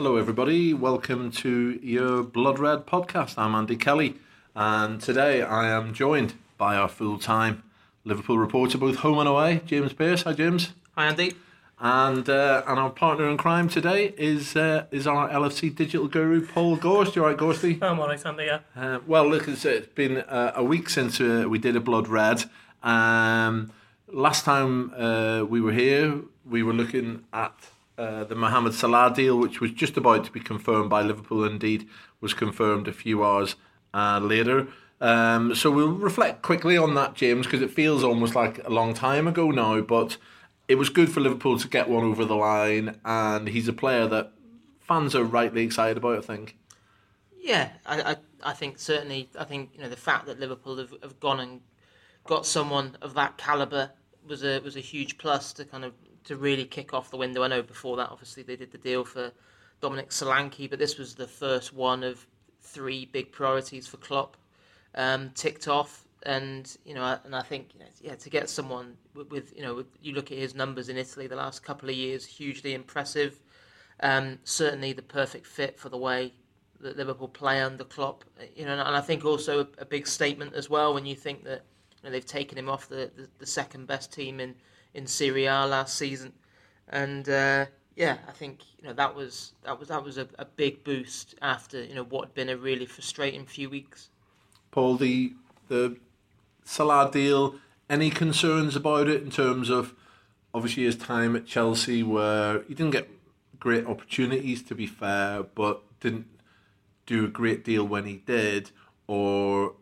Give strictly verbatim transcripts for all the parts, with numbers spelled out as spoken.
Hello everybody, welcome to your Blood Red podcast. I'm Andy Kelly and today I am joined by our full-time Liverpool reporter, both home and away, James Pearce. Hi James. Hi Andy. And uh, and our partner in crime today is uh, is our L F C digital guru, Paul Gorst. You alright, Gorsty? I'm alright, Andy, yeah. Uh, well, look, it's, it's been uh, a week since uh, we did a Blood Red. Um, last time uh, we were here, we were looking at Uh, the Mohamed Salah deal, which was just about to be confirmed by Liverpool, indeed was confirmed a few hours uh, later. Um, so we'll reflect quickly on that, James, because it feels almost like a long time ago now, but it was good for Liverpool to get one over the line, and he's a player that fans are rightly excited about, I think. Yeah, I I, I think certainly, I think you know the fact that Liverpool have, have gone and got someone of that calibre was a was a huge plus to kind of to really kick off the window. I know before that, obviously, they did the deal for Dominic Solanke, but this was the first one of three big priorities for Klopp um, ticked off. And, you know, and I think, you know, yeah, to get someone with, with you know, with, you look at his numbers in Italy the last couple of years, hugely impressive. Um, certainly the perfect fit for the way that Liverpool play under Klopp. You know, and I think also a, a big statement as well when you think that you know, they've taken him off the, the, the second best team in in Serie A last season, and uh, yeah, I think you know that was that was that was a, a big boost after you know what had been a really frustrating few weeks. Paul, the the Salah deal, any concerns about it in terms of obviously his time at Chelsea, where he didn't get great opportunities to be fair, but didn't do a great deal when he did? Or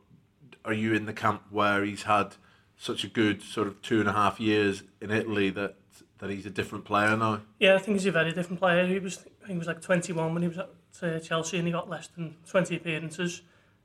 are you in the camp where he's had such a good sort of two and a half years in Italy that that he's a different player now? Yeah, I think he's a very different player. He was I think he was like twenty-one when he was at uh, Chelsea, and he got less than twenty appearances.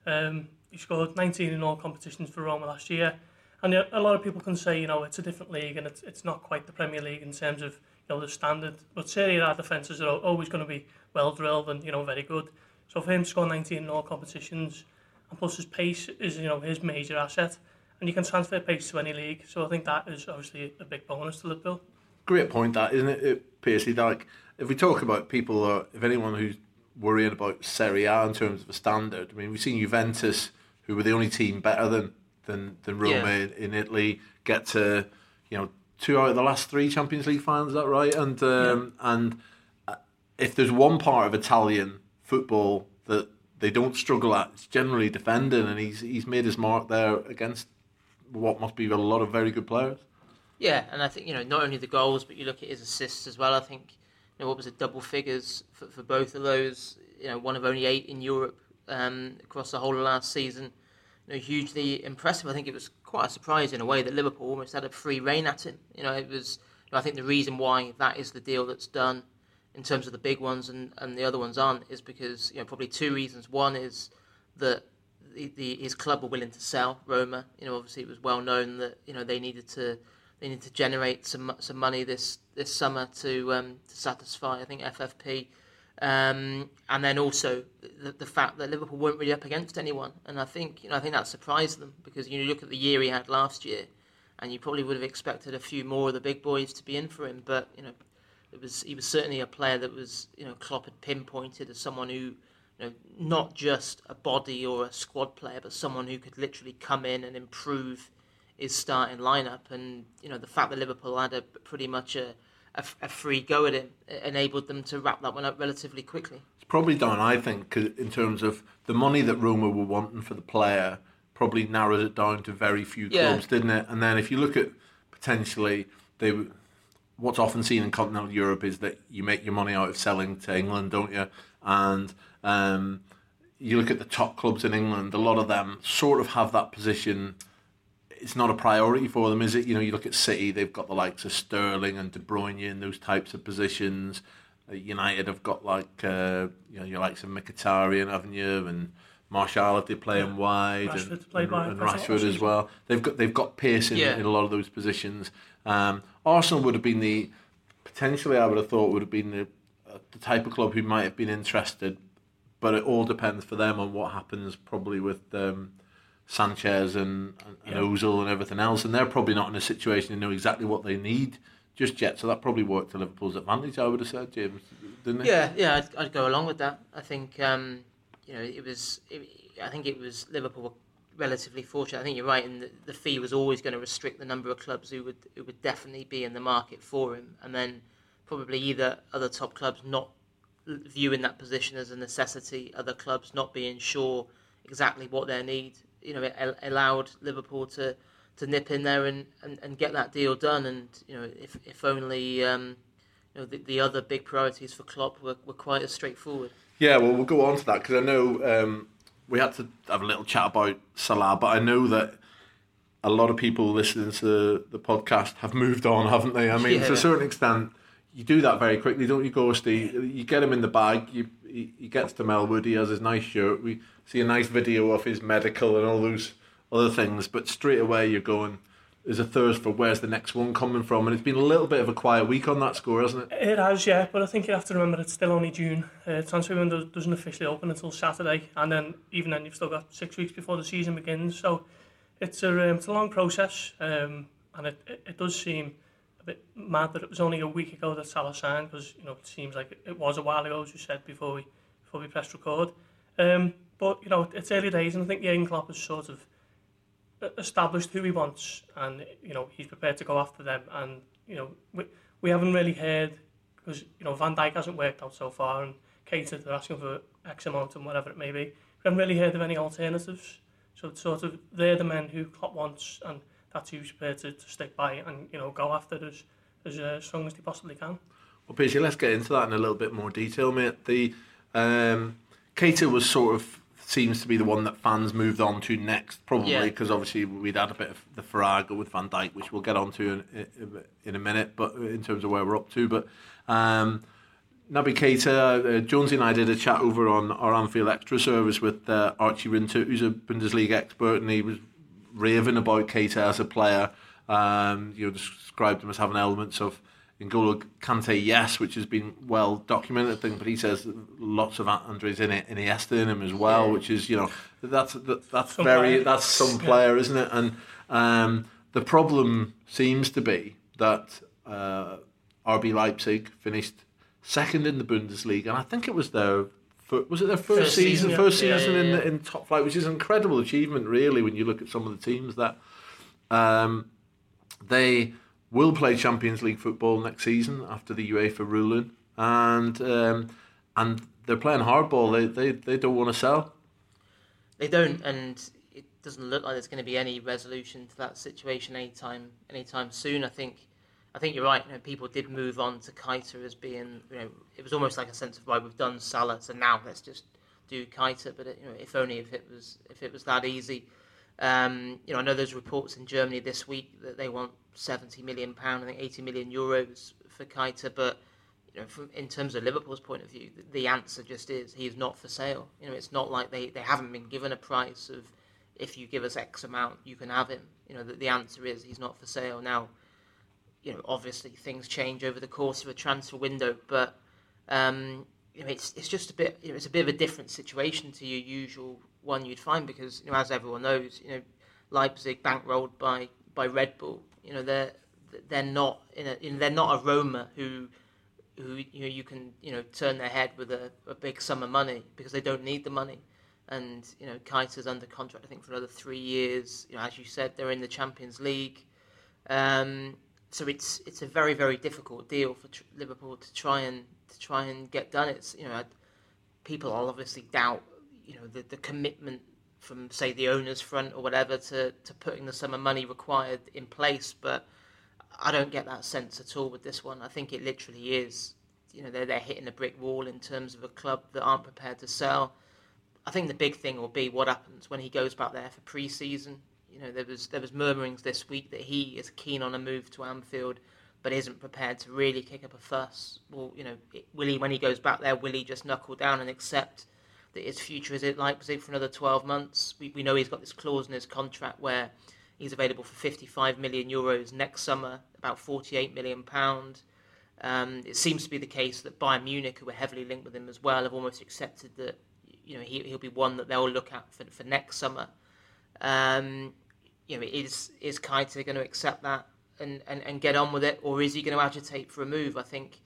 Um, he scored nineteen in all competitions for Roma last year, and a lot of people can say you know it's a different league and it's it's not quite the Premier League in terms of you know the standard. But Serie A defences are always going to be well drilled and you know very good. So for him to score nineteen in all competitions, and plus his pace is you know his major asset. And you can transfer pace to any league, so I think that is obviously a big bonus to Liverpool. Great point, that isn't it, it Piercy? Like, if we talk about people, or if anyone who's worrying about Serie A in terms of a standard, I mean, we've seen Juventus, who were the only team better than than, than Roma yeah. in, in Italy, get to you know two out of the last three Champions League finals. Is that right? And um, yeah. and uh, if there's one part of Italian football that they don't struggle at, it's generally defending, and he's he's made his mark there against what must be a lot of very good players. Yeah, and I think, you know, not only the goals, but you look at his assists as well. I think, you know, what was it, double figures for, for both of those, you know, one of only eight in Europe um, across the whole of last season. You know, hugely impressive. I think it was quite a surprise in a way that Liverpool almost had a free rein at him. You know, it was, you know, I think the reason why that is the deal that's done in terms of the big ones and, and the other ones aren't is because, you know, probably two reasons. One is that The, the, his club were willing to sell Roma. You know, obviously it was well known that you know they needed to they needed to generate some some money this, this summer to um, to satisfy I think F F P, um, and then also the, the fact that Liverpool weren't really up against anyone. And I think you know I think that surprised them because you know, you look at the year he had last year, and you probably would have expected a few more of the big boys to be in for him. But you know, it was he was certainly a player that was you know Klopp had pinpointed as someone who. You know, not just a body or a squad player, but someone who could literally come in and improve his starting lineup. And you know, the fact that Liverpool had a pretty much a, a, a free go at it enabled them to wrap that one up relatively quickly. It's probably down, I think, 'cause in terms of the money that Roma were wanting for the player, probably narrowed it down to very few clubs, yeah. didn't it? And then if you look at potentially they were. What's often seen in continental Europe is that you make your money out of selling to England, don't you? And um, you look at the top clubs in England, a lot of them sort of have that position. It's not a priority for them, is it? You know, you look at City, they've got the likes of Sterling and De Bruyne in those types of positions. United have got like, uh, you know, your likes of Mkhitaryan, haven't you? And Martial if they play him wide. Rashford and, play and, and Rashford as well. They've got they've got Pearson yeah. in a lot of those positions. Um, Arsenal would have been the potentially I would have thought would have been the, uh, the type of club who might have been interested, but it all depends for them on what happens probably with um, Sanchez and, and, yeah. and Ozil and everything else, and they're probably not in a situation to know exactly what they need just yet. So that probably worked to Liverpool's advantage, I would have said, James, didn't it? Yeah, yeah, I'd, I'd go along with that. I think um, you know it was. It, I think it was Liverpool were relatively fortunate. I think you're right, and the, the fee was always going to restrict the number of clubs who would who would definitely be in the market for him, and then probably either other top clubs not viewing that position as a necessity, other clubs not being sure exactly what their need. You know, it allowed Liverpool to, to nip in there and, and, and get that deal done. And you know, if if only um, you know the, the other big priorities for Klopp were, were quite as straightforward. Yeah, well, we'll go on to that because I know um, we had to have a little chat about Salah, but I know that a lot of people listening to the podcast have moved on, haven't they? I mean, yeah. to a certain extent, you do that very quickly, don't you, Ghosty? You get him in the bag. You he, he gets to Melwood. He has his nice shirt. We see a nice video of his medical and all those other things. But straight away, you're going. There's a thirst for where's the next one coming from, and it's been a little bit of a quiet week on that score, hasn't it? It has, yeah. But I think you have to remember it's still only June. Uh, transfer window doesn't officially open until Saturday, and then even then, you've still got six weeks before the season begins. So it's a um, it's a long process, um, and it, it it does seem a bit mad that it was only a week ago that Salah signed, because you know it seems like it was a while ago, as you said before we before we pressed record. Um, but you know it's early days, and I think Jürgen Klopp has sort of established who he wants, and you know he's prepared to go after them. And you know we we haven't really heard, because you know Van Dijk hasn't worked out so far, and Keita they're asking for X amount and whatever it may be. We haven't really heard of any alternatives, so it's sort of they're the men who Klopp wants, and that's who's prepared to, to stick by and you know go after it as, as uh, strong as they possibly can. Well, P J, let's get into that in a little bit more detail, mate. The um, Keita was sort of seems to be the one that fans moved on to next, probably because yeah. obviously we'd had a bit of the farrago with Van Dijk, which we'll get onto in, in, in a minute, but in terms of where we're up to, but. Um, Naby Keita, uh, Jonesy and I did a chat over on our Anfield Extra service with uh, Archie Rinter, who's a Bundesliga expert, and he was raving about Keita as a player. Um, you know, described him as having elements of N'Golo Kante, yes, which has been well documented thing, but he says lots of Andres Iniesta in him as well, which is you know that's that, that's some very player. That's some player, isn't it? And um, the problem seems to be that uh, R B Leipzig finished second in the Bundesliga, and I think it was their was it their first, first season, season, first yeah, season yeah, yeah, in the, in top flight, which is an incredible achievement, really, when you look at some of the teams that um, they will play Champions League football next season after the UEFA ruling, and um, and they're playing hardball. They they they don't want to sell. They don't, and it doesn't look like there's going to be any resolution to that situation anytime anytime soon. I think. I think you're right. You know, people did move on to Keita as being, you know, it was almost like a sense of right, we've done Salah, so now let's just do Keita. But it, you know, if only if it was if it was that easy. Um, you know, I know there's reports in Germany this week that they want seventy million pounds, I think eighty million euros for Keita. But you know, from, in terms of Liverpool's point of view, the, the answer just is he is not for sale. You know, it's not like they, they haven't been given a price of if you give us X amount, you can have him. You know, the, the answer is he's not for sale now. You know, obviously things change over the course of a transfer window, but um, you know, it's it's just a bit, you know, it's a bit of a different situation to your usual one you'd find because, you know, as everyone knows, you know, Leipzig bankrolled by, by Red Bull. You know, they're they're not in a, you know, they're not a Roma who who you know you can you know turn their head with a, a big sum of money because they don't need the money. And you know, Keita's under contract I think for another three years. You know, as you said, they're in the Champions League. Um, So it's it's a very very difficult deal for tr- Liverpool to try and to try and get done. It's you know I'd, people will obviously doubt you know the, the commitment from say the owners' front or whatever to, to putting the sum of money required in place, but I don't get that sense at all with this one. I think it literally is you know they're they're hitting a brick wall in terms of a club that aren't prepared to sell. I think the big thing will be what happens when he goes back there for pre-season. You know, there was there was murmurings this week that he is keen on a move to Anfield, but isn't prepared to really kick up a fuss. Well, you know, will he when he goes back there? Will he just knuckle down and accept that his future is at Leipzig for another twelve months? We we know he's got this clause in his contract where he's available for fifty-five million euros next summer, about forty-eight million pound. Um, it seems to be the case that Bayern Munich, who are heavily linked with him as well, have almost accepted that you know he he'll be one that they'll look at for for next summer. Um, You know, is is Keita going to accept that? and, and, and get on with it, or is he going to agitate for a move? I think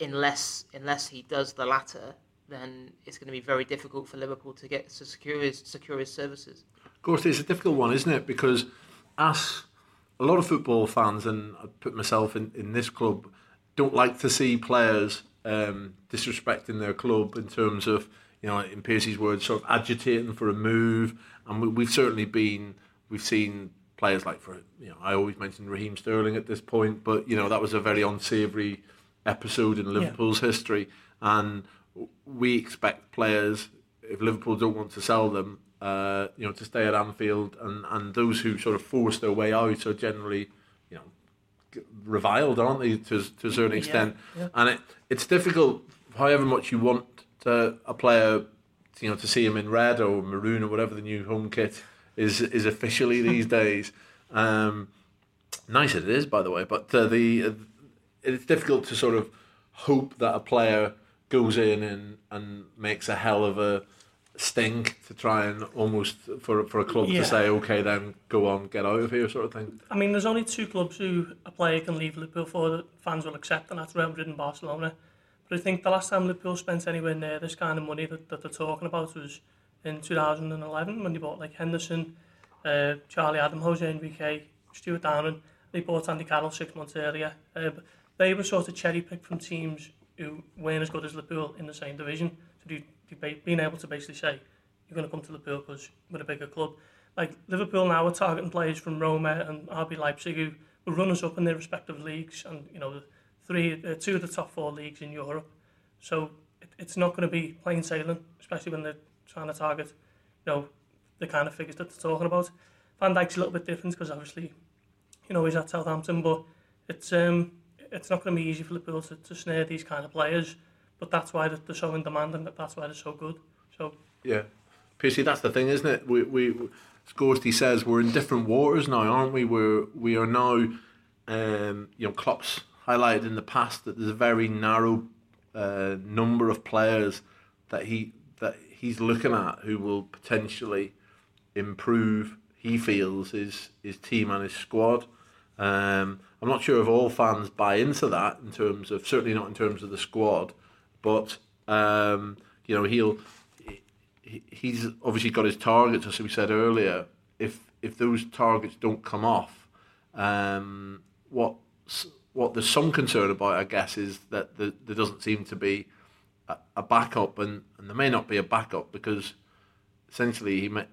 unless unless he does the latter, then it's going to be very difficult for Liverpool to get to secure his, secure his services. Of course, it's a difficult one, isn't it? Because as a lot of football fans, and I put myself in, in this club, don't like to see players um, disrespecting their club in terms of, you know, in Piercy's words, sort of agitating for a move. And we, we've certainly been, we've seen players like, for you know, I always mention Raheem Sterling at this point, but, you know, that was a very unsavoury episode in Liverpool's yeah. history. And we expect players, if Liverpool don't want to sell them, uh, you know, to stay at Anfield, and, and those who sort of force their way out are generally, you know, reviled, aren't they, to, to a certain extent? Yeah, yeah. And it, it's difficult, however much you want to, a player, you know, to see him in red or maroon or whatever the new home kit is is officially these days. Um, nice it is, by the way, but uh, the uh, it's difficult to sort of hope that a player goes in and, and makes a hell of a stink to try and almost for for a club yeah. to say, okay, then go on, get out of here, sort of thing. I mean, there's only two clubs who a player can leave Liverpool for that fans will accept, and that's Real Madrid and Barcelona. But I think the last time Liverpool spent anywhere near this kind of money that, that they're talking about was in two thousand eleven when they bought like Henderson, uh, Charlie Adam, Jose Enrique, Stuart Downing. They bought Andy Carroll six months earlier. Uh, but they were sort of cherry picked from teams who weren't as good as Liverpool in the same division. So you've been able to basically say, you're going to come to Liverpool because we're a bigger club. Like Liverpool now are targeting players from Roma and R B Leipzig who were runners-up in their respective leagues, and you know, three, uh, two of the top four leagues in Europe. So it, it's not going to be plain sailing, especially when they're trying to target, you know, the kind of figures that they're talking about. Van Dijk's a little bit different because obviously, you know, he's at Southampton, but it's... Um, it's not going to be easy for Liverpool to, to snare these kind of players, but that's why they're so in demand and that's why they're so good. So yeah, Piercy, that's the thing, isn't it? We, we as Ghosty says, we're in different waters now, aren't we? We're we are now, um, you know, Klopp's highlighted in the past that there's a very narrow uh, number of players that he that he's looking at who will potentially improve, he feels, his his team and his squad. Um, I'm not sure if all fans buy into that in terms of, certainly not in terms of the squad, but um, you know, he'll he, he's obviously got his targets, as we said earlier. If if those targets don't come off, um, what what there's some concern about, I guess, is that the, there doesn't seem to be a, a backup, and, and there may not be a backup because essentially he may,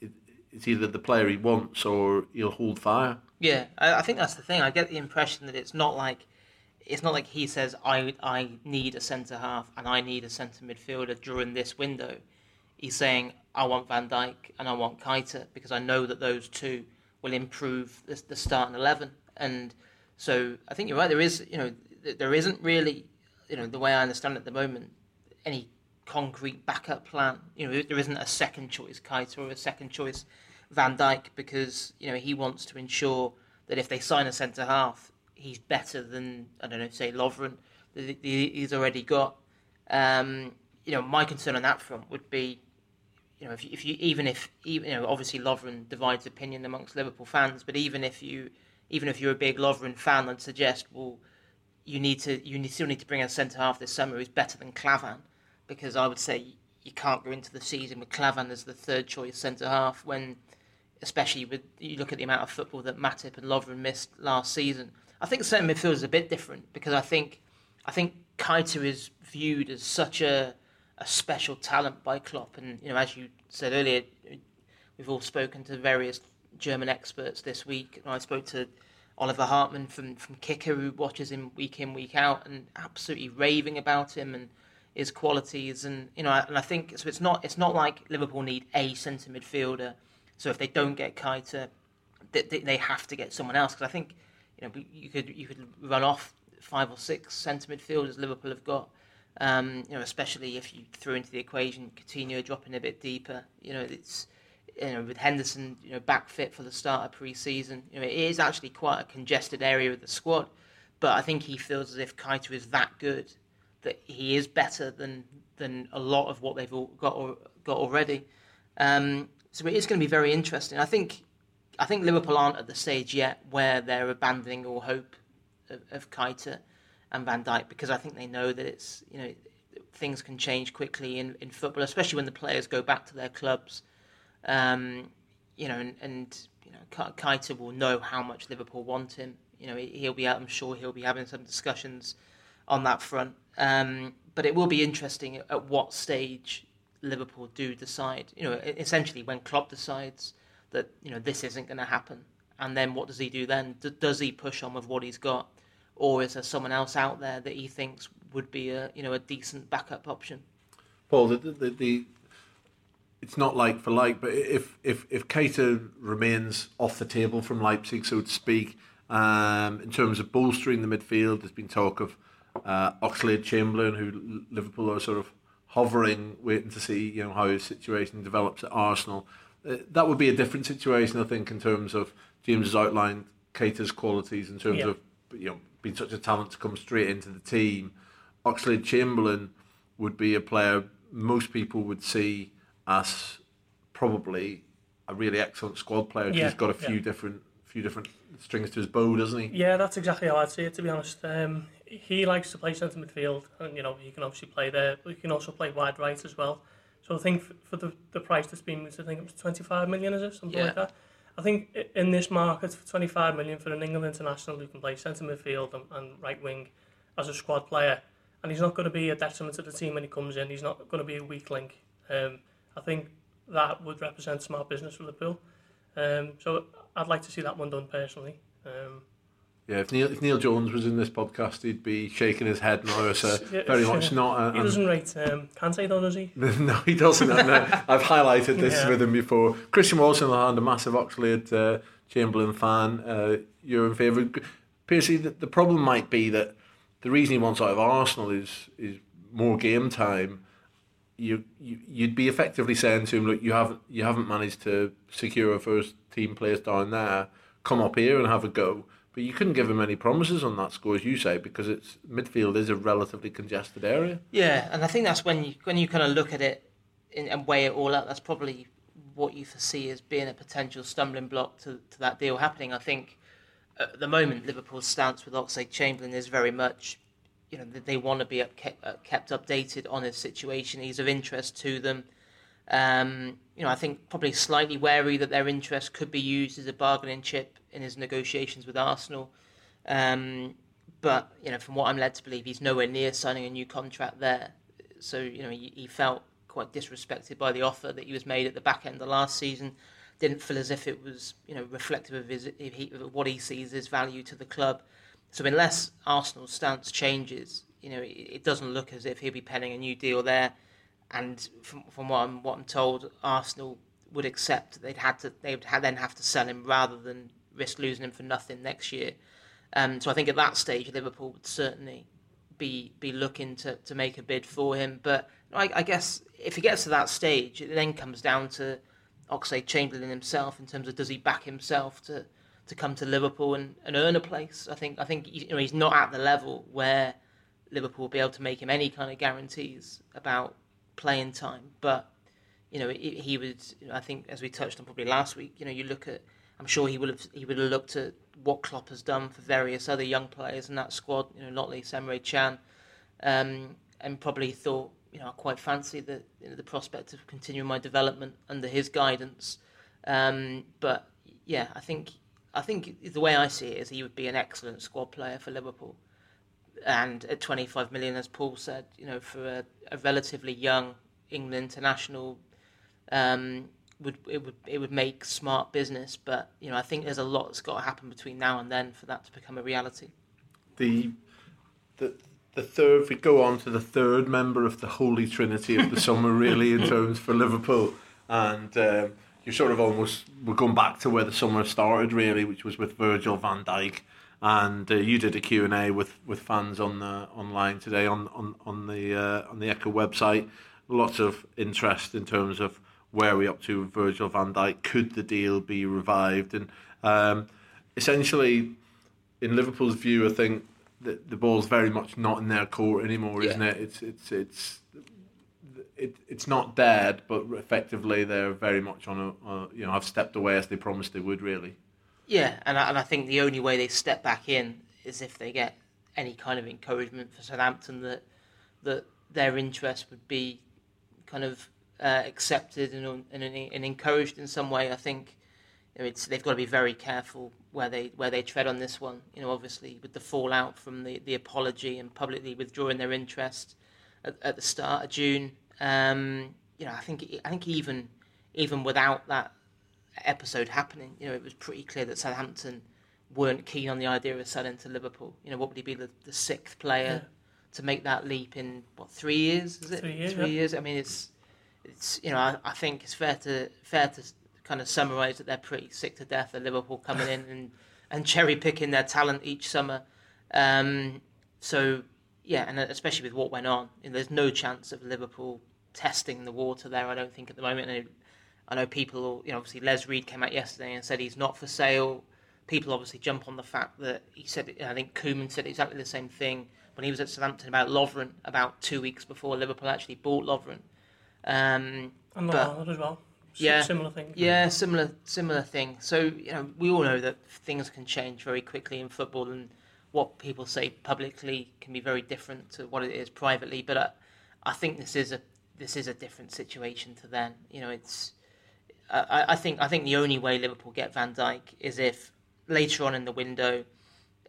it, it's either the player he wants or he'll hold fire. Yeah, I think that's the thing. I get the impression that it's not like it's not like he says, I I need a centre half and I need a centre midfielder during this window. He's saying, I want Van Dijk and I want Keita because I know that those two will improve the, the starting eleven. And so I think you're right. There is, you know, there isn't really, you know, the way I understand it at the moment, any concrete backup plan. You know, there isn't a second choice Keita or a second choice Van Dijk, because you know he wants to ensure that if they sign a centre half, he's better than, I don't know, say Lovren, that he's already got. Um, you know, my concern on that front would be, you know, if you, if you even if even, you know, obviously Lovren divides opinion amongst Liverpool fans, but even if you even if you're a big Lovren fan, I'd suggest, well, you need to you need, still need to bring a centre half this summer who's better than Klavan, because I would say you can't go into the season with Klavan as the third choice centre half when. Especially with you look at the amount of football that Matip and Lovren missed last season. I think certain midfield is a bit different because I think I think Keita is viewed as such a a special talent by Klopp, and you know, as you said earlier, we've all spoken to various German experts this week. I spoke to Oliver Hartmann from from Kicker, who watches him week in, week out, and absolutely raving about him and his qualities. And you know, and I think so. It's not it's not like Liverpool need a centre midfielder. So if they don't get Keita, they, they have to get someone else. Because I think, you know, you could you could run off five or six centre midfielders Liverpool have got. Um, you know, especially if you threw into the equation Coutinho dropping a bit deeper. You know, it's you know with Henderson you know back fit for the start of pre-season. You know, it is actually quite a congested area of the squad. But I think he feels as if Keita is that good that he is better than than a lot of what they've all got or, got already. Um, So it is going to be very interesting. I think I think Liverpool aren't at the stage yet where they're abandoning all hope of, of Keita and Van Dijk, because I think they know that it's, you know, things can change quickly in, in football, especially when the players go back to their clubs. Um, you know, and, and you know, Keita will know how much Liverpool want him. You know, he'll be out. I'm sure he'll be having some discussions on that front. Um, but it will be interesting at what stage Liverpool do decide. You know, essentially when Klopp decides that, you know, this isn't going to happen, and then what does he do then? D- does he push on with what he's got, or is there someone else out there that he thinks would be a, you know, a decent backup option? Paul, the, the, the it's not like for like, but if if if Keita remains off the table from Leipzig, so to speak. Um, in terms of bolstering the midfield, there's been talk of uh, Oxlade-Chamberlain, who Liverpool are sort of hovering, waiting to see, you know, how his situation develops at Arsenal. Uh, that would be a different situation, I think, in terms of James has outlined Keita's qualities in terms yeah. of, you know, being such a talent to come straight into the team. Oxlade-Chamberlain would be a player most people would see as probably a really excellent squad player. Yeah. He's got a few yeah. different. few different strings to his bow, doesn't he? Yeah, that's exactly how I'd see it, to be honest. Um, he likes to play centre midfield, and, you know, he can obviously play there, but he can also play wide right as well. So I think for the the price that's been, I think it was twenty-five million, is it? Something yeah. like that. I think in this market, for twenty-five million for an England international who can play centre midfield and, and right wing as a squad player, and he's not going to be a detriment to the team when he comes in. He's not going to be a weak link. Um, I think that would represent smart business for Liverpool. Um, so I'd like to see that one done personally. Um, yeah, if Neil, if Neil Jones was in this podcast, he'd be shaking his head now. So very much not. A, he doesn't rate um, Kante though, does he? No, he doesn't. And, uh, I've highlighted this yeah. with him before. Christian Walsh on the hand, a massive Oxlade-Chamberlain uh, fan. Uh, you're in favour. Piercy, the, the problem might be that the reason he wants out of Arsenal is is more game time. You, you you'd be effectively saying to him, look, you haven't you haven't managed to secure a first team place down there. Come up here and have a go. But you couldn't give him any promises on that score, as you say, because it's midfield is a relatively congested area. Yeah, and I think that's when you when you kind of look at it in, and weigh it all up. That's probably what you foresee as being a potential stumbling block to, to that deal happening. I think at the moment Liverpool's stance with Oxlade-Chamberlain is very much, you know, they want to be up, kept, kept updated on his situation. He's of interest to them. Um, you know, I think probably slightly wary that their interest could be used as a bargaining chip in his negotiations with Arsenal. Um, but, you know, from what I'm led to believe, he's nowhere near signing a new contract there. So, you know, he, he felt quite disrespected by the offer that he was made at the back end of last season. Didn't feel as if it was, you know, reflective of, his, if he, of what he sees as value to the club. So unless Arsenal's stance changes, you know, it doesn't look as if he'll be penning a new deal there. And from, from what I'm what I'm told, Arsenal would accept they'd had to they'd had then have to sell him rather than risk losing him for nothing next year. Um, so I think at that stage, Liverpool would certainly be be looking to, to make a bid for him. But I, I guess if he gets to that stage, it then comes down to Oxlade-Chamberlain himself in terms of does he back himself to. to come to Liverpool and, and earn a place. I think I think you know he's not at the level where Liverpool will be able to make him any kind of guarantees about playing time. But, you know, he, he would, you know, I think, as we touched on probably last week, you know, you look at, I'm sure he would have he would have looked at what Klopp has done for various other young players in that squad, you know, Notley, Emre Can, um, and probably thought, you know, I quite fancy the, you know, the prospect of continuing my development under his guidance. Um, but, yeah, I think... I think the way I see it is he would be an excellent squad player for Liverpool. And at twenty-five million, as Paul said, you know, for a, a relatively young England international, um, would it would it would make smart business. But, you know, I think there's a lot that's got to happen between now and then for that to become a reality. The the the third, if we go on to the third member of the Holy Trinity of the summer, really, in terms for Liverpool, and. Um, You're sort of almost, we're going back to where the summer started, really, which was with Virgil van Dijk. And uh, you did a Q and A with, with fans on the online today on on, on the uh, on the Echo website. Lots of interest in terms of where we're up to with Virgil van Dijk. Could the deal be revived? And um, essentially, in Liverpool's view, I think the, the ball's very much not in their court anymore, yeah. isn't it? It's it's it's it, it's not dead, but effectively they're very much on a, uh, you know, I've stepped away as they promised they would, really. Yeah, and I, and I think the only way they step back in is if they get any kind of encouragement for Southampton that that their interest would be kind of uh, accepted and, and and encouraged in some way. I think it's they've got to be very careful where they where they tread on this one. You know, obviously with the fallout from the, the apology and publicly withdrawing their interest at, at the start of June. Um, you know, I think I think even even without that episode happening, you know, it was pretty clear that Southampton weren't keen on the idea of selling to Liverpool. You know, what would he be, the, the sixth player yeah. to make that leap in what three years? Is it three years? Three yeah. years. I mean, it's it's you know, I, I think it's fair to fair to kind of summarise that they're pretty sick to death of Liverpool coming in and, and cherry picking their talent each summer. Um, so yeah, and especially with what went on, you know, there's no chance of Liverpool testing the water there, I don't think, at the moment. And I know people, you know, obviously Les Reed came out yesterday and said he's not for sale. People obviously jump on the fact that he said, I think Koeman said exactly the same thing when he was at Southampton about Lovren about two weeks before Liverpool actually bought Lovren. Um, and Lallana as well. S- yeah, similar thing. Yeah, similar similar thing. So, you know, we all know that things can change very quickly in football, and what people say publicly can be very different to what it is privately. But I, I think this is a this is a different situation to then. You know, it's. I, I think I think the only way Liverpool get Van Dijk is if later on in the window,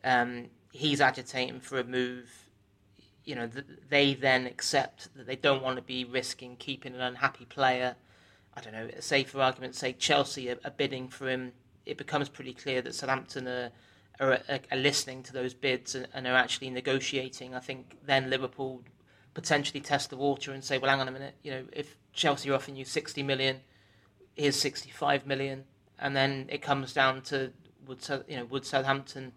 um, he's agitating for a move. You know, th- they then accept that they don't want to be risking keeping an unhappy player. I don't know, say for argument's sake, Chelsea are, are bidding for him. It becomes pretty clear that Southampton are are, are, are listening to those bids and, and are actually negotiating. I think then Liverpool potentially test the water and say, well, hang on a minute, you know, if Chelsea are offering you sixty million, here's sixty-five million, and then it comes down to, Would you know? Would Southampton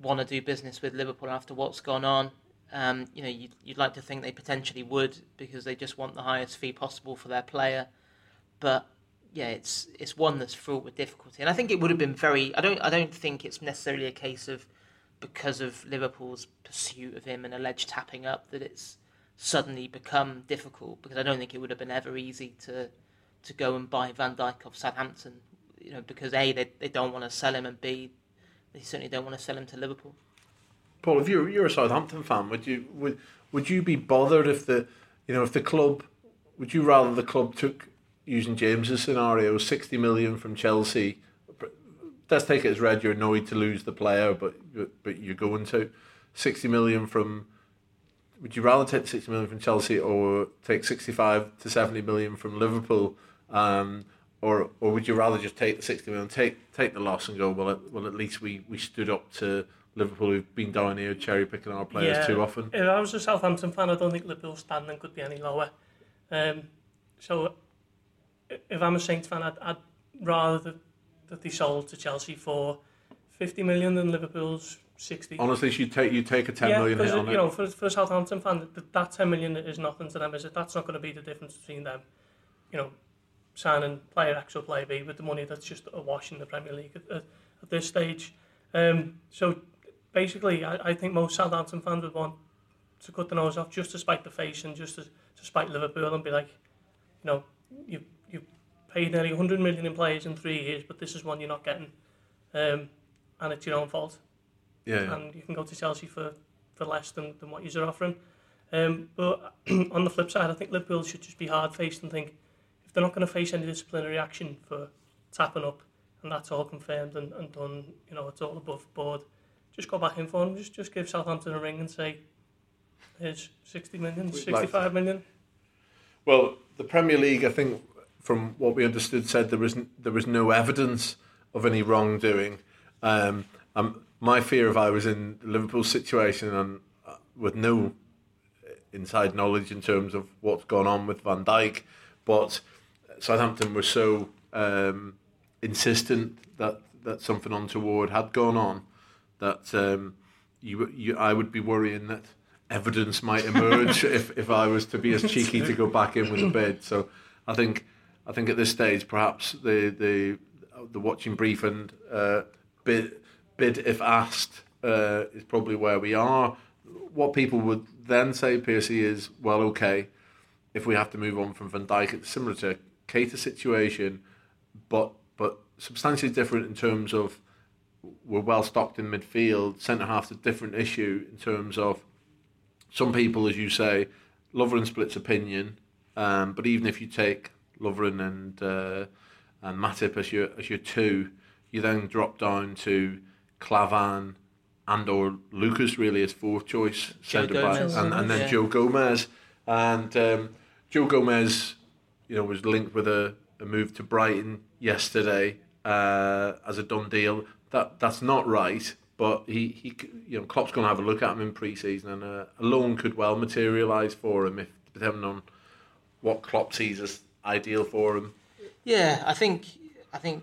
want to do business with Liverpool after what's gone on? Um, you know, you'd, you'd like to think they potentially would, because they just want the highest fee possible for their player. But yeah, it's it's one that's fraught with difficulty, and I think it would have been very. I don't. I don't think it's necessarily a case of because of Liverpool's pursuit of him and alleged tapping up that it's suddenly become difficult. Because I don't think it would have been ever easy to to go and buy Van Dijk off Southampton. You know, because A, they they don't want to sell him, and B, they certainly don't want to sell him to Liverpool. Paul, if you're you're a Southampton fan, would you would would you be bothered if the you know if the club would you rather the club took, using James's scenario, sixty million from Chelsea? Let's take it as read you're annoyed to lose the player, but but you're going to sixty million from. Would you rather take sixty million from Chelsea or take sixty five to seventy million from Liverpool? Um, Or, or would you rather just take the sixty million, take take the loss, and go, well, at, well, at least we, we stood up to Liverpool, who've been down here cherry picking our players yeah, too often. If I was a Southampton fan, I don't think Liverpool's standing could be any lower. Um, so, if I'm a Saints fan, I'd, I'd rather that, that they sold to Chelsea for fifty million than Liverpool's sixty. Honestly, you take you take a ten yeah, million hit on it. You know, for for a Southampton fan, that, that ten million is nothing to them, is it? That's not going to be the difference between them. You know, signing player X or player B with the money that's just a wash in the Premier League at, at, at this stage. Um, so basically, I, I think most Southampton fans would want to cut the nose off just to spite the face and just to, to spite Liverpool and be like, you know, you you paid nearly one hundred million in players in three years, but this is one you're not getting, um, and it's your own fault. Yeah, yeah. And you can go to Chelsea for, for less than, than what you're offering. Um, but on the flip side, I think Liverpool should just be hard-faced and think, if they're not going to face any disciplinary action for tapping up, and that's all confirmed and, and done, you know, it's all above board, just go back in for them. Just just give Southampton a ring and say, here's sixty million, sixty-five million. Well, the Premier League, I think, from what we understood, said there was there was no evidence of any wrongdoing. Um, um, my fear, if I was in Liverpool's situation and with no inside knowledge in terms of what's gone on with Van Dijk, but Southampton were so um, insistent that, that something untoward had gone on that um, you, you, I would be worrying that evidence might emerge if, if I was to be as cheeky to go back in with a bid. So I think I think at this stage perhaps the the, the watching brief and uh, bid, bid if asked uh, is probably where we are. What people would then say, Piercy, is, well, okay, if we have to move on from Van Dijk, it's similar to Keita's situation, but but substantially different in terms of we're well stocked in midfield. Centre half's a different issue in terms of some people, as you say, Lovren splits opinion. Um, but even if you take Lovren and uh, and Matip as your as your two, you then drop down to Klavan and or Lucas really as fourth choice centre back, and, and then yeah. Joe Gomez. And um, Joe Gomez, you know, was linked with a, a move to Brighton yesterday uh, as a done deal. That that's not right, but he, he you know Klopp's going to have a look at him in pre-season, and a, a loan could well materialise for him if depending on what Klopp sees as ideal for him. Yeah, I think I think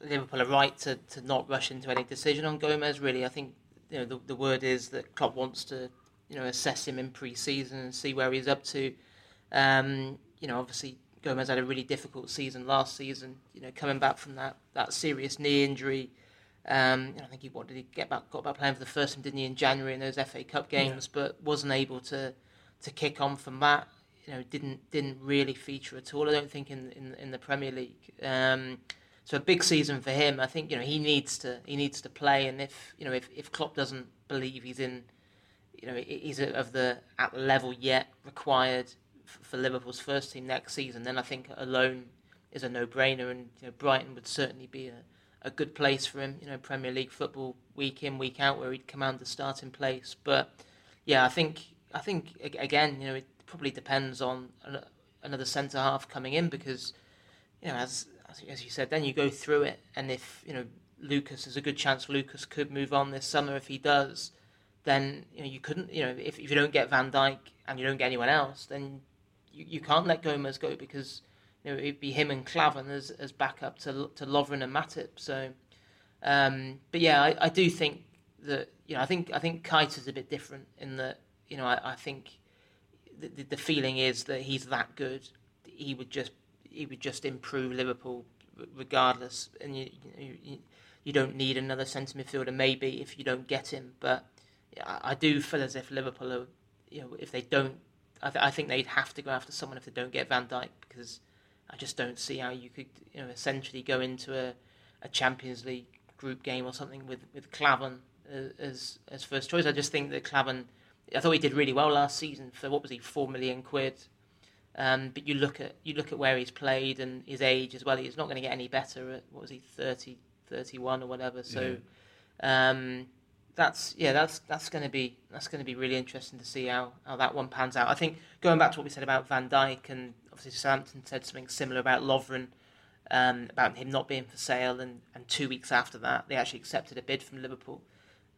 Liverpool are right to, to not rush into any decision on Gomez. Really, I think you know the the word is that Klopp wants to you know assess him in pre-season and see where he's up to. Um, you know, obviously Gomez had a really difficult season last season. You know, coming back from that, that serious knee injury. Um, I think he what did he get back got back playing for the first time, didn't he, in January in those F A Cup games, yeah. but wasn't able to to kick on from that. You know, didn't didn't really feature at all, I don't think, in in, in the Premier League. Um, so a big season for him. I think you know he needs to he needs to play, and if you know if, if Klopp doesn't believe he's in, you know, he's of the at the level yet required for Liverpool's first team next season, then I think a loan is a no-brainer, and you know, Brighton would certainly be a. a good place for him, you know, Premier League football week in, week out, where he'd command the starting place. But yeah, I think I think again, you know, it probably depends on another centre half coming in because, you know, as as you said, then you go through it, and if you know Lucas, there's a good chance Lucas could move on this summer. If he does, then you know you couldn't, you know, if, if you don't get Van Dijk and you don't get anyone else, then you, you can't let Gomez go because. You know, it'd be him and Klavan as as backup to to Lovren and Matip. So, um, but yeah, I, I do think that you know I think I think Keita's a bit different in that you know I, I think the, the feeling is that he's that good. He would just he would just improve Liverpool regardless, and you you, you don't need another centre midfielder maybe if you don't get him. But I do feel as if Liverpool are you know if they don't I, th- I think they'd have to go after someone if they don't get Van Dijk because. I just don't see how you could, you know, essentially go into a, a Champions League group game or something with with Klavan as as first choice. I just think that Klavan, I thought he did really well last season for what was he four million quid, um, but you look at you look at where he's played and his age as well. He's not going to get any better at what was he thirty, thirty-one or whatever. So yeah. um, that's yeah, that's that's going to be that's going to be really interesting to see how, how that one pans out. I think going back to what we said about Van Dijk and. Obviously, Southampton said something similar about Lovren, um, about him not being for sale, and, and two weeks after that, they actually accepted a bid from Liverpool.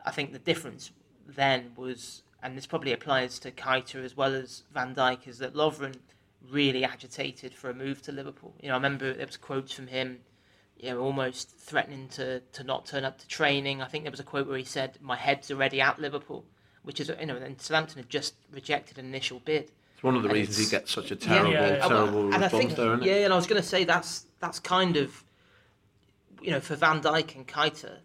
I think the difference then was, and this probably applies to Keita as well as Van Dijk, is that Lovren really agitated for a move to Liverpool. You know, I remember there was quotes from him, you know, almost threatening to, to not turn up to training. I think there was a quote where he said, "My head's already at Liverpool," which is, you know, and Southampton had just rejected an initial bid. One of the and reasons he gets such a terrible, yeah, yeah, yeah. terrible and response I think, there, isn't it? Yeah, and I was going to say that's that's kind of, you know, for Van Dijk and Keita,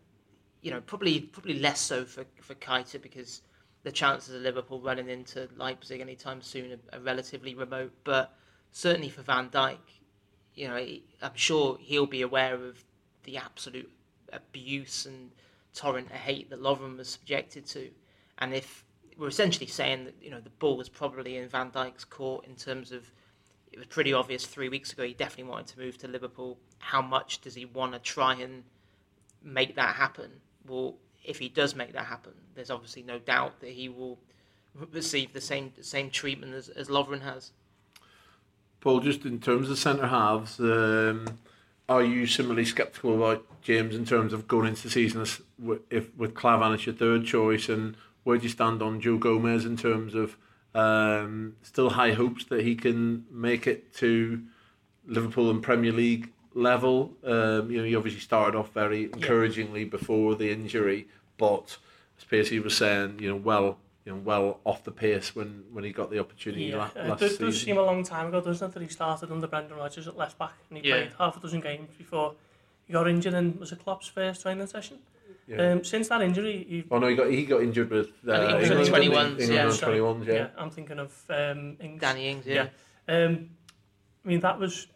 you know, probably probably less so for, for Keita because the chances of Liverpool running into Leipzig anytime soon are, are relatively remote. But certainly for Van Dijk, you know, he, I'm sure he'll be aware of the absolute abuse and torrent of hate that Lovren was subjected to, and if. We're essentially saying that you know the ball was probably in Van Dijk's court in terms of it was pretty obvious three weeks ago he definitely wanted to move to Liverpool. How much does he want to try and make that happen? Well, if he does make that happen, there's obviously no doubt that he will receive the same same treatment as, as Lovren has. Paul, just in terms of centre halves, um, are you similarly sceptical about James in terms of going into the season as, if with Klavan as your third choice and? Where do you stand on Joe Gomez in terms of um, still high hopes that he can make it to Liverpool and Premier League level? Um, you know, he obviously started off very encouragingly yeah. before the injury, but as P S C was saying, you know, well, you know, well off the pace when, when he got the opportunity yeah. last, last uh, season. It does seem a long time ago, doesn't it? That he started under Brendan Rodgers at left back, and he yeah. played half a dozen games before he got injured, and was it Klopp's first training session? Yeah. Um, since that injury, he oh no, he got he got injured with uh, England twenty-ones, yeah. yeah, I'm thinking of um, Ings. Danny Ings, yeah. Um, I mean, that was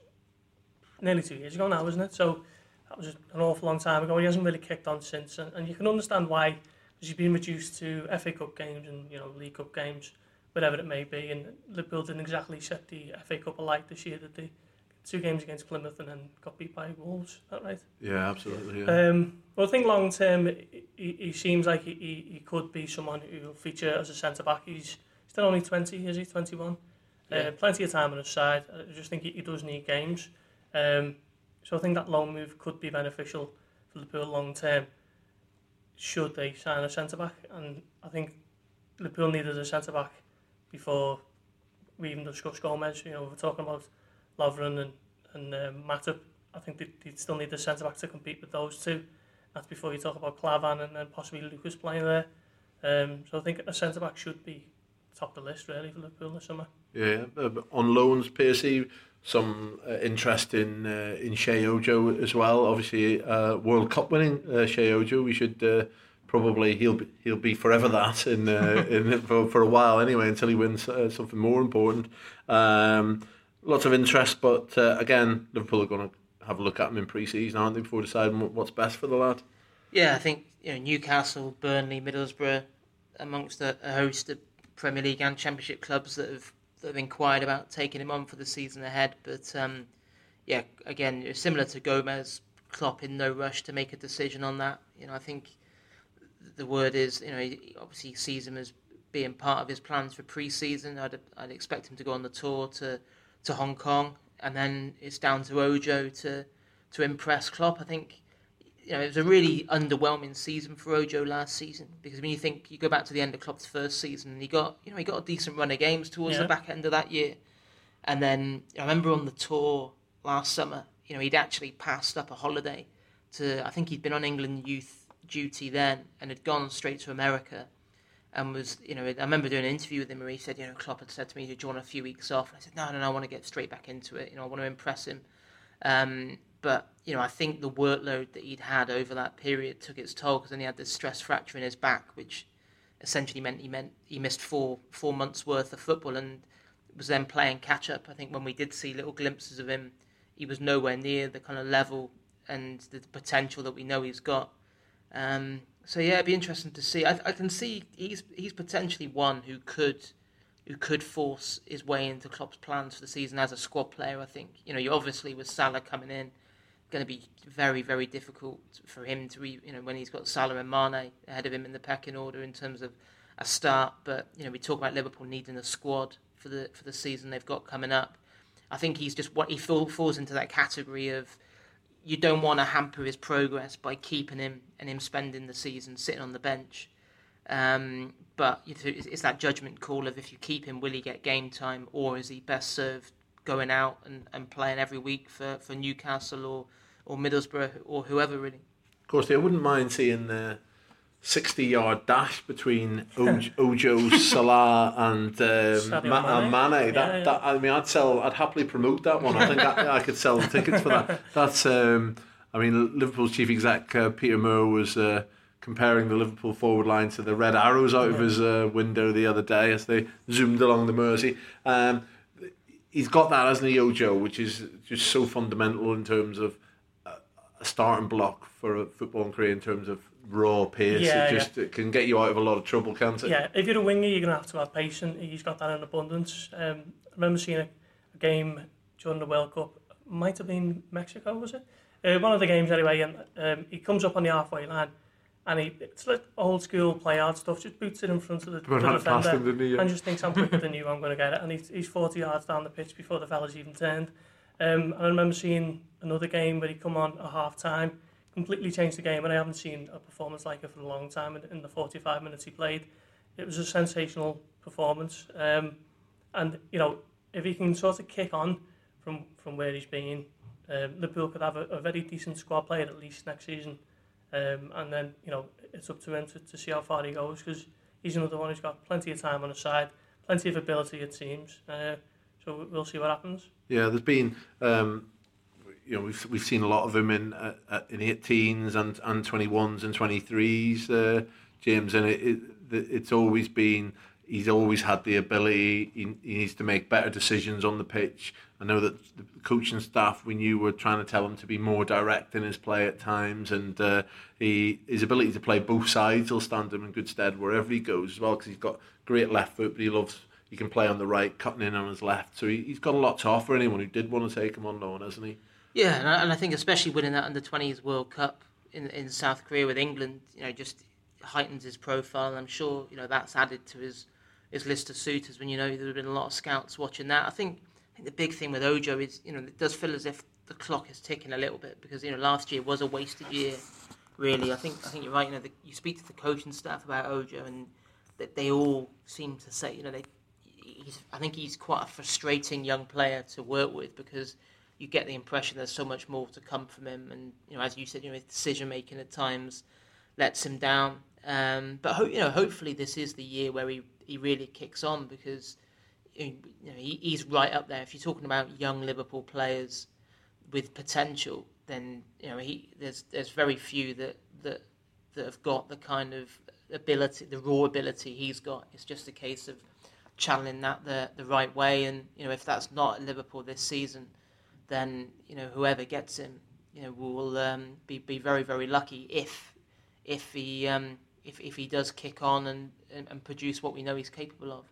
nearly two years ago now, isn't it? So that was an awful long time ago. He hasn't really kicked on since, and, and you can understand why, because he's been reduced to F A Cup games and, you know, League Cup games, whatever it may be. And Liverpool didn't exactly set the F A Cup alight this year, did they? Two games against Plymouth and then got beat by Wolves, is that right? Yeah, absolutely. Yeah. Um, well, I think long term, he, he seems like he, he, he could be someone who will feature as a centre back. He's still only twenty, is he? twenty-one? Yeah. Uh, plenty of time on his side. I just think he, he does need games. Um, so I think that loan move could be beneficial for Liverpool long term, should they sign a centre back. And I think Liverpool needed a centre back before we even discussed Gomez. You know, we're talking about Lovren and, and uh, Matip. I think they'd, they'd still need a centre-back to compete with those two. That's before you talk about Klavan and then possibly Lucas playing there. Um, so I think a centre-back should be top of the list, really, for Liverpool this summer. Yeah, uh, on loans, Piercy, some uh, interest in uh, in Shea Ojo as well. Obviously, uh, World Cup winning uh, Shea Ojo, we should... Uh, Probably he'll be, he'll be forever that in uh, in for, for a while anyway, until he wins uh, something more important. Um, lots of interest, but uh, again, Liverpool are going to have a look at him in pre-season, aren't they, before deciding what's best for the lad? Yeah, I think, you know, Newcastle, Burnley, Middlesbrough, amongst a, a host of Premier League and Championship clubs that have that have inquired about taking him on for the season ahead. But um, yeah, again, similar to Gomez, Klopp in no rush to make a decision on that. You know, I think. The word is, you know, he obviously sees him as being part of his plans for pre-season. I'd I'd expect him to go on the tour to, to Hong Kong, and then it's down to Ojo to to impress Klopp. I think, you know, it was a really underwhelming season for Ojo last season, because when you think you go back to the end of Klopp's first season, and he got you know he got a decent run of games towards yeah. the back end of that year, and then I remember on the tour last summer, you know, he'd actually passed up a holiday to I think he'd been on England youth duty then and had gone straight to America, and was you know I remember doing an interview with him where he said, you know Klopp had said to me, do you want a few weeks off? And I said no no no I want to get straight back into it, you know I want to impress him. Um, but you know I think the workload that he'd had over that period took its toll, because then he had this stress fracture in his back, which essentially meant he meant he missed four four months worth of football, and was then playing catch up. I think when we did see little glimpses of him, he was nowhere near the kind of level and the potential that we know he's got. Um, so yeah, it'd be interesting to see. I, I can see he's he's potentially one who could who could force his way into Klopp's plans for the season as a squad player. I think you know you obviously with Salah coming in, going to be very very difficult for him to re, you know when he's got Salah and Mane ahead of him in the pecking order in terms of a start. But you know we talk about Liverpool needing a squad for the for the season they've got coming up. I think he's just what he fall, falls into that category of. You don't want to hamper his progress by keeping him and him spending the season sitting on the bench. Um, but it's that judgment call of if you keep him, will he get game time, or is he best served going out and, and playing every week for, for Newcastle or, or Middlesbrough or whoever, really? Of course, I wouldn't mind seeing the sixty-yard dash between Ojo, Ojo Salah, and, um, Ma- and Mane. That, yeah, yeah. that I mean, I'd sell. I'd happily promote that one. I think that, I could sell the tickets for that. That's. Um, I mean, Liverpool's chief exec uh, Peter Moore was uh, comparing the Liverpool forward line to the red arrows out yeah. of his uh, window the other day as they zoomed along the Mersey. Um, he's got that, hasn't he, Ojo, which is just so fundamental in terms of a starting block for a football career in terms of. Raw pace, yeah, it just yeah. it can get you out of a lot of trouble, can't it? Yeah, if you're a winger, you're going to have to have pace, and he's got that in abundance. Um, I remember seeing a, a game during the World Cup, might have been Mexico, was it? Uh, one of the games anyway, and um, he comes up on the halfway line, and he it's like old school play-hard stuff, just boots it in front of the, the defender, him, didn't he, yeah. and just thinks, I'm quicker than you, I'm going to get it, and he's, he's forty yards down the pitch before the fella's even turned. Um, and I remember seeing another game where he come on at half-time, completely changed the game, and I haven't seen a performance like it for a long time. In the forty-five minutes he played, it was a sensational performance. Um, and you know, if he can sort of kick on from, from where he's been, uh, Liverpool could have a, a very decent squad player at least next season. Um, and then you know, it's up to him to, to see how far he goes, because he's another one who's got plenty of time on his side, plenty of ability it seems. Uh, so we'll see what happens. Yeah, there's been. Um... You know, we've we've seen a lot of him in uh, in eighteens and and twenty-ones and twenty-threes, uh, James, and it, it it's always been he's always had the ability. He, he needs to make better decisions on the pitch. I know that the coaching staff we knew were trying to tell him to be more direct in his play at times, and uh, he his ability to play both sides will stand him in good stead wherever he goes as well, because he's got great left foot, but he loves he can play on the right, cutting in on his left. So he, he's got a lot to offer anyone who did want to take him on loan, hasn't he? Yeah, and I, and I think especially winning that under twenties World Cup in in South Korea with England, you know, just heightens his profile, and I'm sure, you know, that's added to his his list of suitors. When, you know, there have been a lot of scouts watching that. I think I think the big thing with Ojo is, you know, it does feel as if the clock is ticking a little bit, because, you know, last year was a wasted year, really. I think I think you're right. You know, the, you speak to the coaching staff about Ojo, and that they all seem to say, you know, they he's I think he's quite a frustrating young player to work with, because you get the impression there's so much more to come from him, and, you know, as you said, you know, his decision making at times lets him down. Um, but ho- you know, hopefully this is the year where he, he really kicks on, because he, you know, he, he's right up there. If you're talking about young Liverpool players with potential, then, you know, he there's there's very few that that, that have got the kind of ability, the raw ability he's got. It's just a case of channeling that the the right way, and, you know, if that's not at Liverpool this season, then, you know, whoever gets him, you know, will um, be be very, very lucky if if he. Um, If if he does kick on and, and, and produce what we know he's capable of.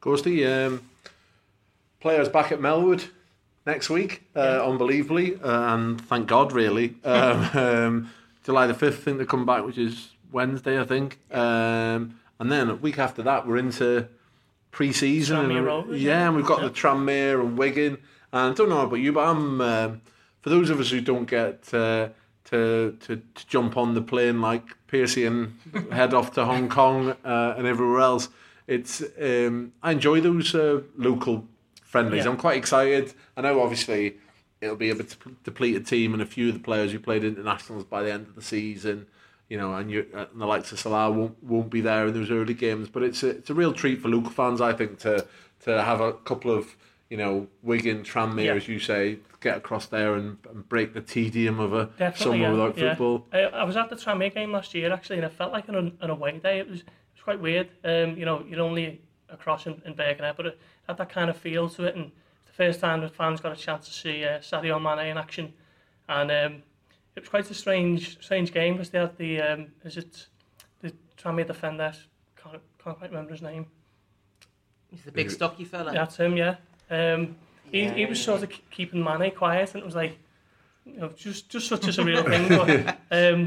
Ghosty, um, players back at Melwood next week, uh, yeah. unbelievably, uh, and thank God, really. Um, um, July the fifth, I think they come back, which is Wednesday, I think. Um, and then a week after that, we're into pre-season. And, Rovers, yeah, and we've got yeah. the Tranmere and Wigan. And I don't know about you, but I'm um, for those of us who don't get... Uh, To, to, to jump on the plane like Piercy and head off to Hong Kong uh, and everywhere else. It's um, I enjoy those uh, local friendlies. Yeah. I'm quite excited. I know obviously it'll be a bit depleted team and a few of the players who played internationals by the end of the season, you know, and, you, and the likes of Salah won't won't be there in those early games. But it's a, it's a real treat for local fans, I think, to to have a couple of, you know, Wigan, Tranmere, yeah. as you say, get across there and, and break the tedium of a Definitely, summer yeah, without yeah. football. I, I was at the Tranmere game last year, actually, and it felt like an, an away day. It was it was quite weird. Um, you know, you're only across in, in Birkenhead, but it had that kind of feel to it, and it's the first time the fans got a chance to see uh, Sadio Mane in action, and um, it was quite a strange strange game, because they had the, um, is it the Tranmere defender? Can't, can't quite remember his name. He's the big stocky fella. That's him, yeah. Um, yeah, he, he was sort of keeping Mane quiet, and it was like, you know, just just such a surreal thing. But um,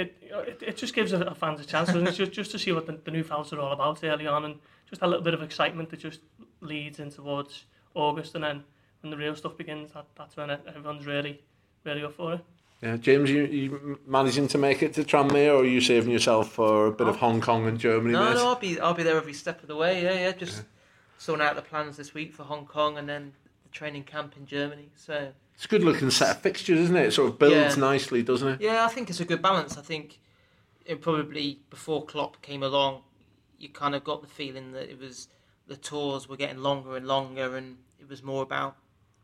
it, it it just gives a fans a chance, doesn't it? Just just to see what the, the new fellas are all about early on, and just a little bit of excitement that just leads in towards August, and then when the real stuff begins, that, that's when everyone's really really up for it. Yeah, James, you, you managing to make it to Tranmere, or are you saving yourself for a bit of Hong Kong and Germany? No, mate? no, I'll be I'll be there every step of the way. Yeah, yeah, just. Yeah. Sorting out the plans this week for Hong Kong and then the training camp in Germany. So it's a good looking set of fixtures, isn't it? It sort of builds yeah. nicely, doesn't it? Yeah, I think it's a good balance. I think it probably before Klopp came along, you kind of got the feeling that it was the tours were getting longer and longer, and it was more about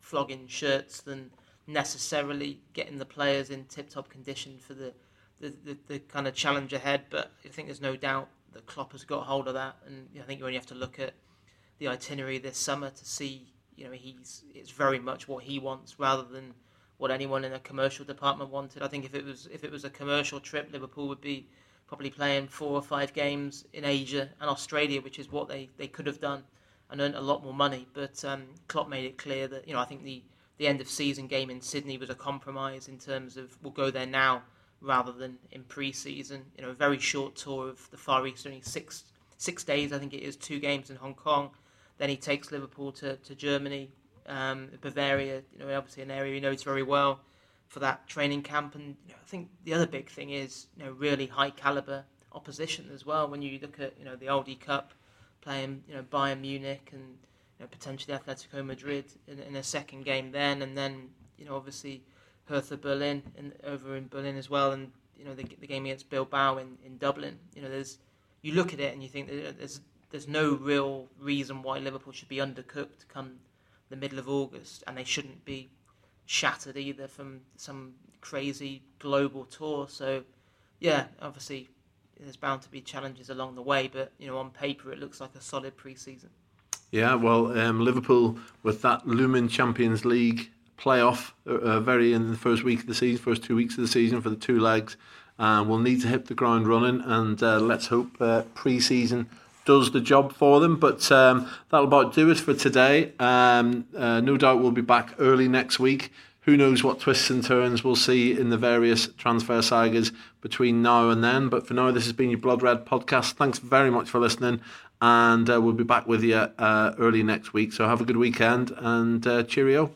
flogging shirts than necessarily getting the players in tip-top condition for the, the, the, the kind of challenge ahead. But I think there's no doubt that Klopp has got hold of that, and I think you only have to look at the itinerary this summer to see, you know, he's it's very much what he wants rather than what anyone in a commercial department wanted. I think if it was if it was a commercial trip, Liverpool would be probably playing four or five games in Asia and Australia, which is what they, they could have done and earned a lot more money. But um, Klopp made it clear that, you know, I think the, the end of season game in Sydney was a compromise in terms of we'll go there now rather than in pre-season. You know, a very short tour of the Far East, only six six days, I think it is, two games in Hong Kong. Then he takes Liverpool to, to Germany, um, Bavaria, you know, obviously an area he knows very well for that training camp. And, you know, I think the other big thing is, you know, really high caliber opposition as well. When you look at, you know, the Aldi Cup, playing, you know, Bayern Munich and, you know, potentially Atletico Madrid in, in a second game then, and then, you know, obviously Hertha Berlin and over in Berlin as well, and, you know, the, the game against Bilbao in, in Dublin. You know, there's you look at it and you think that there's. There's no real reason why Liverpool should be undercooked come the middle of August, and they shouldn't be shattered either from some crazy global tour. So, yeah, obviously there's bound to be challenges along the way, but you know, on paper it looks like a solid pre-season. Yeah, well, um, Liverpool with that looming Champions League playoff uh, very in the first week of the season, first two weeks of the season for the two legs, uh, will need to hit the ground running, and uh, let's hope uh, pre-season does the job for them. But um, that'll about do us for today. Um, uh, no doubt we'll be back early next week. Who knows what twists and turns we'll see in the various transfer sagas between now and then. But for now, this has been your Blood Red podcast. Thanks very much for listening, and uh, we'll be back with you uh, early next week. So have a good weekend, and uh, cheerio.